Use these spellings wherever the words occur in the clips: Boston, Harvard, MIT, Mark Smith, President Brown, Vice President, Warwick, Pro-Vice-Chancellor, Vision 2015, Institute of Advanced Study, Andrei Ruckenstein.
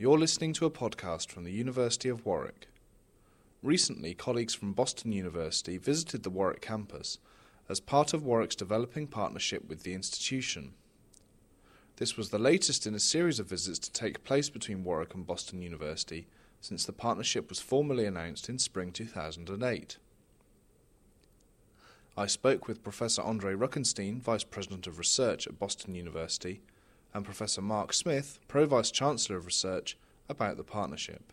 You're listening to a podcast from the University of Warwick. Recently, colleagues from Boston University visited the Warwick campus as part of Warwick's developing partnership with the institution. This was the latest in a series of visits to take place between Warwick and Boston University since the partnership was formally announced in spring 2008. I spoke with Professor Andrei Ruckenstein, Vice President of Research at Boston University, and Professor Mark Smith, Pro-Vice-Chancellor of Research, about the partnership.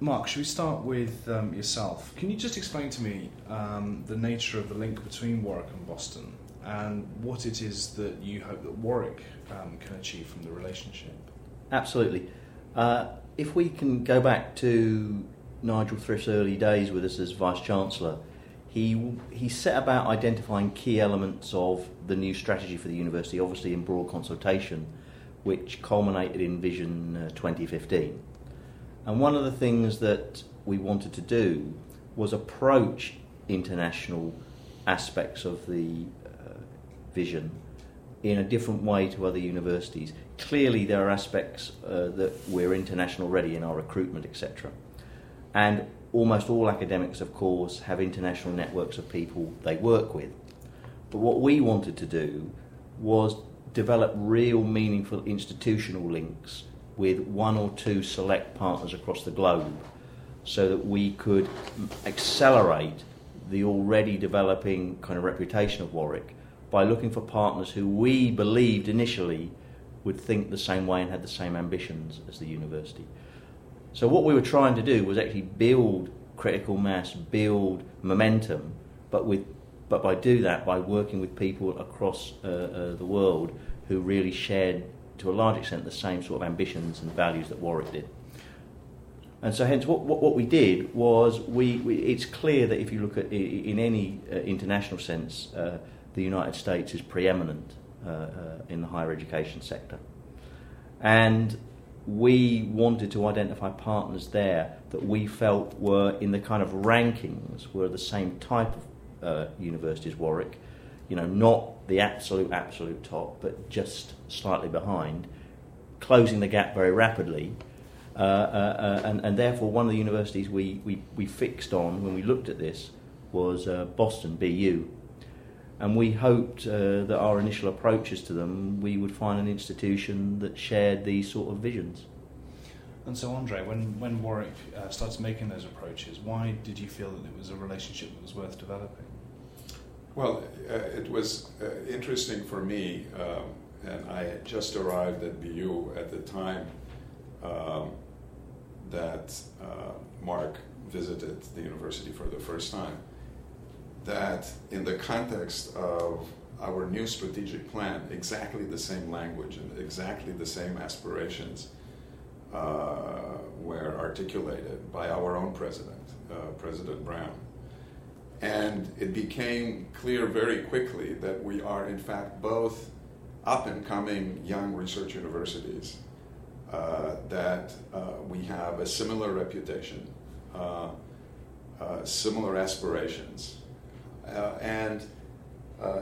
Mark, should we start with yourself? Can you just explain to me the nature of the link between Warwick and Boston and what it is that you hope that Warwick can achieve from the relationship? Absolutely. If we can go back to Nigel Thrift's early days with us as Vice-Chancellor, He set about identifying key elements of the new strategy for the university, obviously in broad consultation, which culminated in Vision 2015. And one of the things that we wanted to do was approach international aspects of the vision in a different way to other universities. Clearly there are aspects that we're international ready in our recruitment, etc. And almost all academics, of course, have international networks of people they work with. But what we wanted to do was develop real meaningful institutional links with one or two select partners across the globe so that we could accelerate the already developing kind of reputation of Warwick by looking for partners who we believed initially would think the same way and had the same ambitions as the university. So what we were trying to do was actually build critical mass, build momentum, by working with people across the world who really shared, to a large extent, the same sort of ambitions and values that Warwick did. And so hence what we did was, it's clear that if you look at, in any international sense, the United States is preeminent in the higher education sector. And we wanted to identify partners there that we felt were in the kind of rankings, were the same type of university as Warwick, not the absolute top, but just slightly behind, closing the gap very rapidly, and therefore one of the universities we fixed on when we looked at this was Boston BU, and we hoped that our initial approaches to them, we would find an institution that shared these sort of visions. And so, Andrei, when Warwick started making those approaches, why did you feel that it was a relationship that was worth developing? Well, it was interesting for me, and I had just arrived at BU at the time that Mark visited the university for the first time, that in the context of our new strategic plan, exactly the same language and exactly the same aspirations were articulated by our own president, President Brown. And it became clear very quickly that we are, in fact, both up-and-coming young research universities, that we have a similar reputation, similar aspirations, and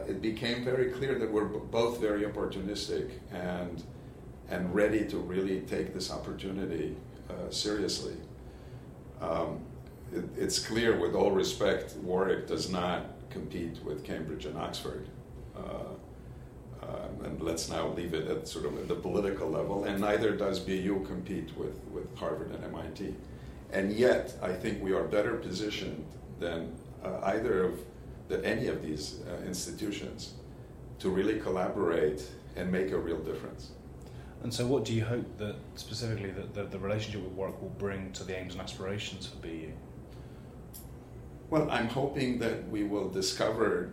it became very clear that we're both very opportunistic and ready to really take this opportunity seriously. It's clear, with all respect, Warwick does not compete with Cambridge and Oxford. And let's now leave it at sort of the political level, and neither does BU compete with Harvard and MIT. And yet, I think we are better positioned than any of these institutions to really collaborate and make a real difference. And so what do you hope that, specifically, that the relationship with Warwick will bring to the aims and aspirations for BU? Well, I'm hoping that we will discover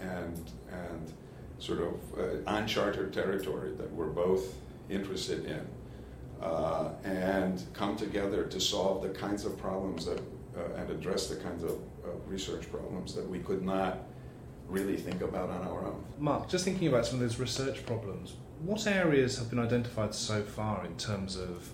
and sort of uncharted territory that we're both interested in and come together to solve the kinds of problems that and address the kinds of research problems that we could not really think about on our own. Mark, just thinking about some of those research problems, what areas have been identified so far in terms of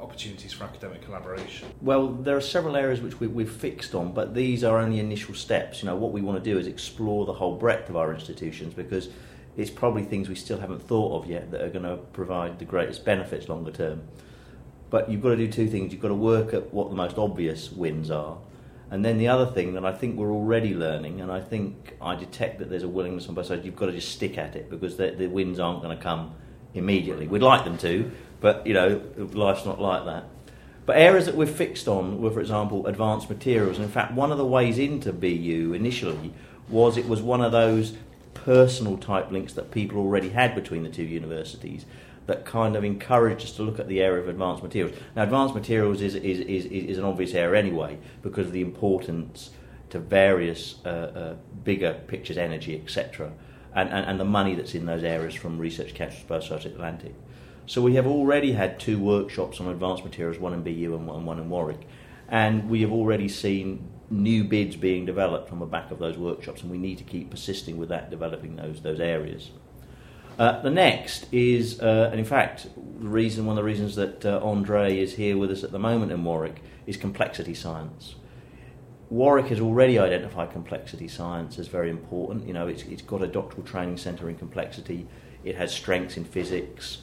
opportunities for academic collaboration? Well, there are several areas which we've fixed on, but these are only initial steps. What we want to do is explore the whole breadth of our institutions, because it's probably things we still haven't thought of yet that are going to provide the greatest benefits longer term. But you've got to do two things. You've got to work at what the most obvious wins are. And then the other thing that I think we're already learning, and I think I detect that there's a willingness on both sides, you've got to just stick at it, because the wins aren't going to come immediately. We'd like them to, but, you know, life's not like that. But areas that we're fixed on were, for example, advanced materials. And in fact, one of the ways into BU initially was it was one of those personal type links that people already had between the two universities that kind of encouraged us to look at the area of advanced materials. Now, advanced materials is an obvious area anyway, because of the importance to various bigger pictures, energy, etc., and the money that's in those areas from research councils both sides of the Atlantic. So we have already had two workshops on advanced materials, one in BU and one in Warwick, and we have already seen new bids being developed on the back of those workshops, and we need to keep persisting with that, developing those areas. The next is, and in fact, one of the reasons that Andrei is here with us at the moment in Warwick is complexity science. Warwick has already identified complexity science as very important. You know, it's got a doctoral training centre in complexity. It has strengths in physics,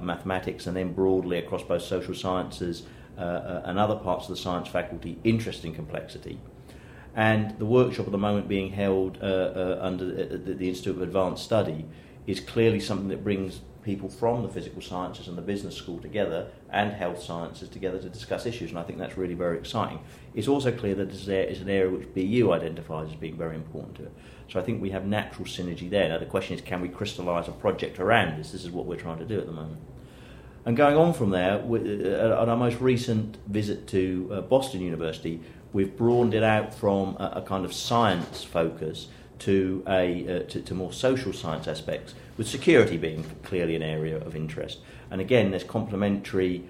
mathematics, and then broadly across both social sciences and other parts of the science faculty interest in complexity. And the workshop at the moment being held under the Institute of Advanced Study is clearly something that brings people from the physical sciences and the business school together and health sciences together to discuss issues, and I think that's really very exciting. It's also clear that this is an area which BU identifies as being very important to it. So I think we have natural synergy there. Now the question is, can we crystallise a project around this? This is what we're trying to do at the moment. And going on from there, at our most recent visit to Boston University, we've broadened it out from a kind of science focus to more social science aspects, with security being clearly an area of interest. And again, there's complementary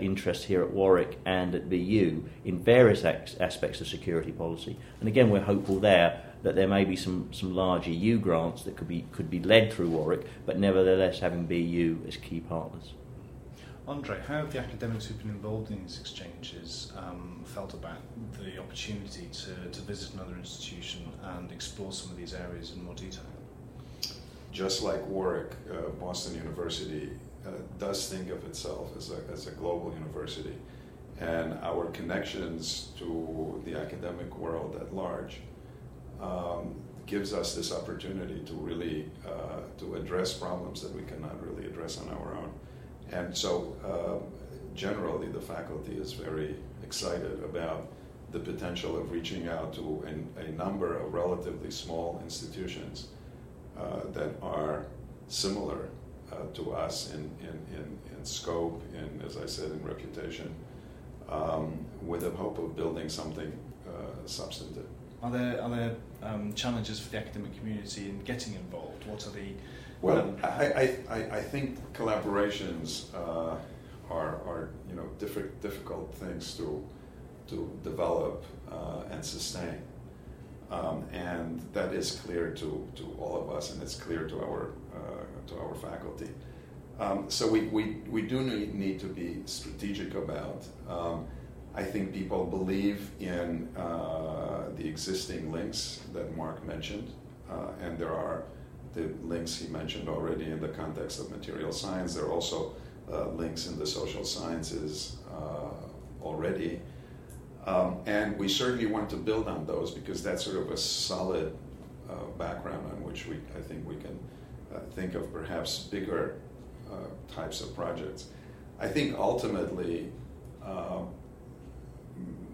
interest here at Warwick and at BU in various aspects of security policy. And again, we're hopeful there that there may be some large EU grants that could be led through Warwick, but nevertheless having BU as key partners. Andrei, how have the academics who've been involved in these exchanges felt about the opportunity to visit another institution and explore some of these areas in more detail? Just like Warwick, Boston University does think of itself as a global university, and our connections to the academic world at large gives us this opportunity to really to address problems that we cannot really address on our own. And so generally the faculty is very excited about the potential of reaching out to a number of relatively small institutions that are similar to us in scope, and as I said, in reputation, with the hope of building something substantive. Are there challenges for the academic community in getting involved? What are the... Well, I think collaborations are difficult things to develop and sustain, and that is clear to all of us, and it's clear to our faculty. So we do need to be strategic about. I think people believe in the existing links that Mark mentioned, and there are. The links he mentioned already in the context of material science. There are also links in the social sciences already. And we certainly want to build on those, because that's sort of a solid background on which I think we can think of perhaps bigger types of projects. I think ultimately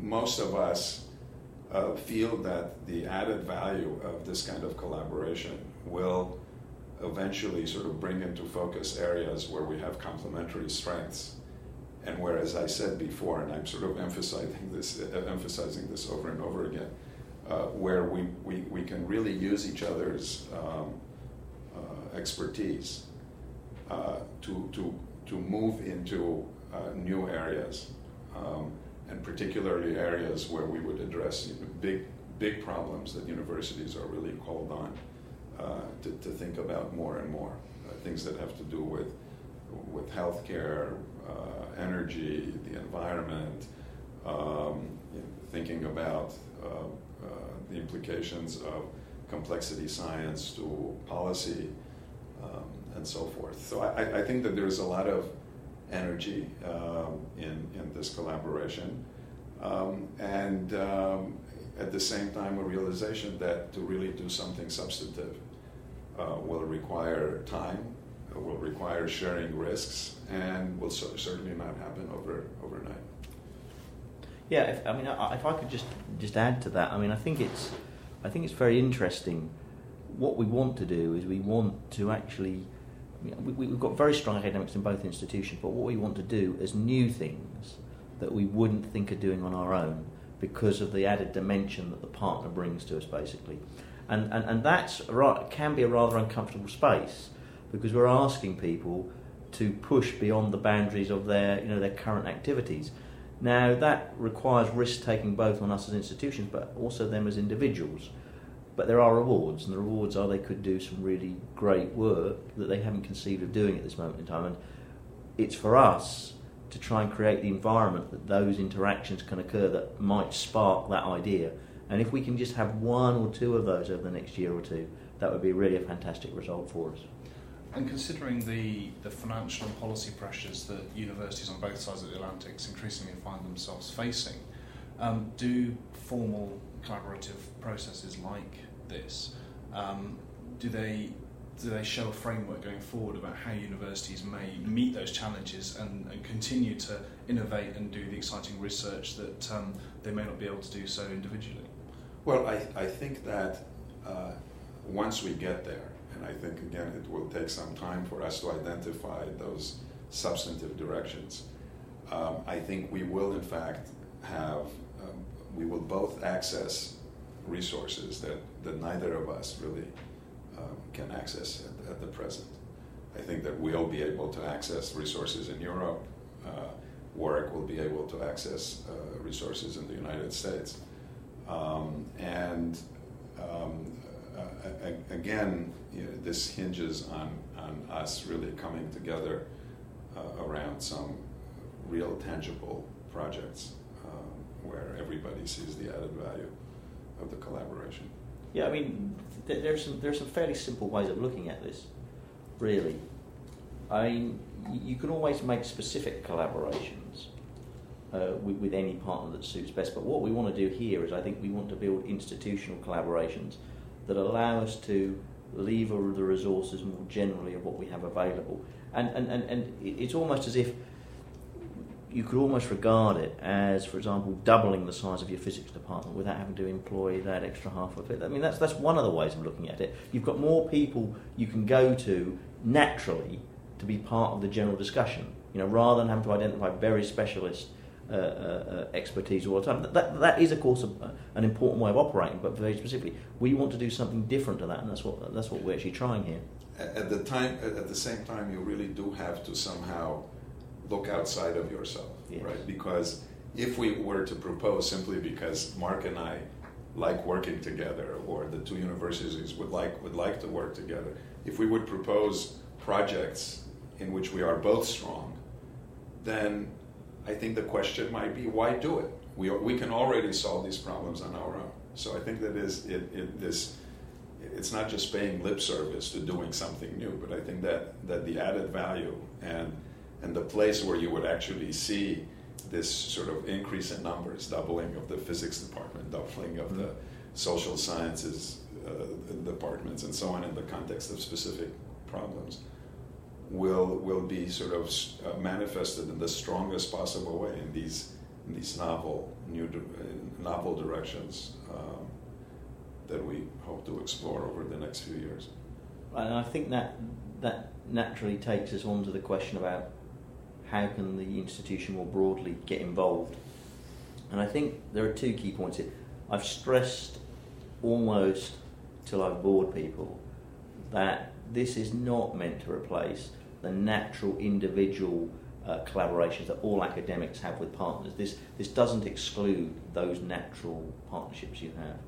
most of us feel that the added value of this kind of collaboration will eventually sort of bring into focus areas where we have complementary strengths, and where, as I said before, and I'm sort of emphasizing this over and over again, where we can really use each other's expertise to move into new areas, and particularly areas where we would address big problems that universities are really called on. To think about more and more things that have to do with healthcare, energy, the environment, thinking about the implications of complexity science to policy, and so forth. So I think that there is a lot of energy in this collaboration, and at the same time a realization that to really do something substantive will require time, will require sharing risks, and will certainly not happen overnight. Yeah, if I could just add to that, I think it's very interesting. What we want to do is we want to actually, we've got very strong academics in both institutions, but what we want to do is new things that we wouldn't think of doing on our own because of the added dimension that the partner brings to us, basically. And that's can be a rather uncomfortable space, because we're asking people to push beyond the boundaries of their current activities. Now, that requires risk-taking both on us as institutions, but also them as individuals. But there are rewards, and the rewards are they could do some really great work that they haven't conceived of doing at this moment in time. And it's for us to try and create the environment that those interactions can occur that might spark that idea. And if we can just have one or two of those over the next year or two, that would be really a fantastic result for us. And considering the financial and policy pressures that universities on both sides of the Atlantic increasingly find themselves facing, do formal collaborative processes like this, do they show a framework going forward about how universities may meet those challenges and continue to innovate and do the exciting research that they may not be able to do so individually? Well, I think that once we get there, and I think, again, it will take some time for us to identify those substantive directions, I think we will, in fact, have, we will both access resources that neither of us really can access at the present. I think that we'll be able to access resources in Europe. Warwick will be able to access resources in the United States. Again, this hinges on us really coming together around some real tangible projects where everybody sees the added value of the collaboration. Yeah, there's some fairly simple ways of looking at this, really. You can always make specific collaborations with any partner that suits best, but what we want to do here is I think we want to build institutional collaborations that allow us to lever the resources more generally of what we have available. And it's almost as if you could almost regard it as, for example, doubling the size of your physics department without having to employ that extra half of it. That's one of the ways of looking at it. You've got more people you can go to naturally to be part of the general discussion, rather than having to identify very specialist expertise all the time. That is, of course, an important way of operating, but very specifically, we want to do something different to that, and that's what we're actually trying here. At the same time, you really do have to somehow look outside of yourself, yes. Right? Because if we were to propose simply because Mark and I like working together, or the two universities would like to work together, if we would propose projects in which we are both strong, then I think the question might be, why do it? We can already solve these problems on our own. So I think that it's not just paying lip service to doing something new, but I think that the added value and the place where you would actually see this sort of increase in numbers, doubling of the physics department, doubling of the social sciences departments, and so on, in the context of specific problems, will be sort of manifested in the strongest possible way in these novel directions that we hope to explore over the next few years. And I think that naturally takes us on to the question about how can the institution more broadly get involved. And I think there are two key points here. I've stressed almost till I've bored people that this is not meant to replace the natural individual collaborations that all academics have with partners. This doesn't exclude those natural partnerships you have.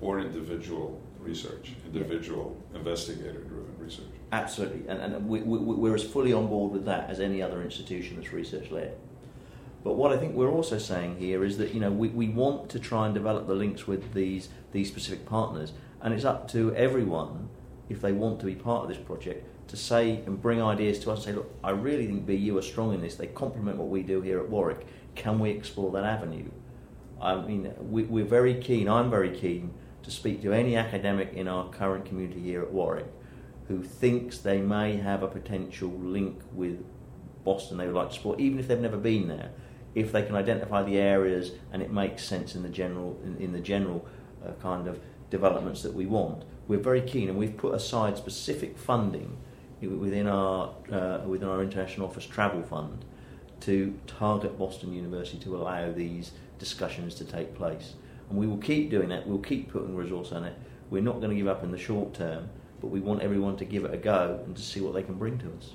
Or individual research, investigator-driven research. Absolutely, and we're as fully on board with that as any other institution that's research-led. But what I think we're also saying here is that we want to try and develop the links with these specific partners, and it's up to everyone, if they want to be part of this project, to say and bring ideas to us and say, look, I really think BU are strong in this. They complement what we do here at Warwick. Can we explore that avenue? I mean, we're very keen, I'm very keen, to speak to any academic in our current community here at Warwick who thinks they may have a potential link with Boston they would like to support, even if they've never been there, if they can identify the areas and it makes sense in the general, kind of developments that we want. We're very keen, and we've put aside specific funding within our International Office Travel Fund to target Boston University to allow these discussions to take place. And we will keep doing that, we'll keep putting resource on it. We're not going to give up in the short term, but we want everyone to give it a go and to see what they can bring to us.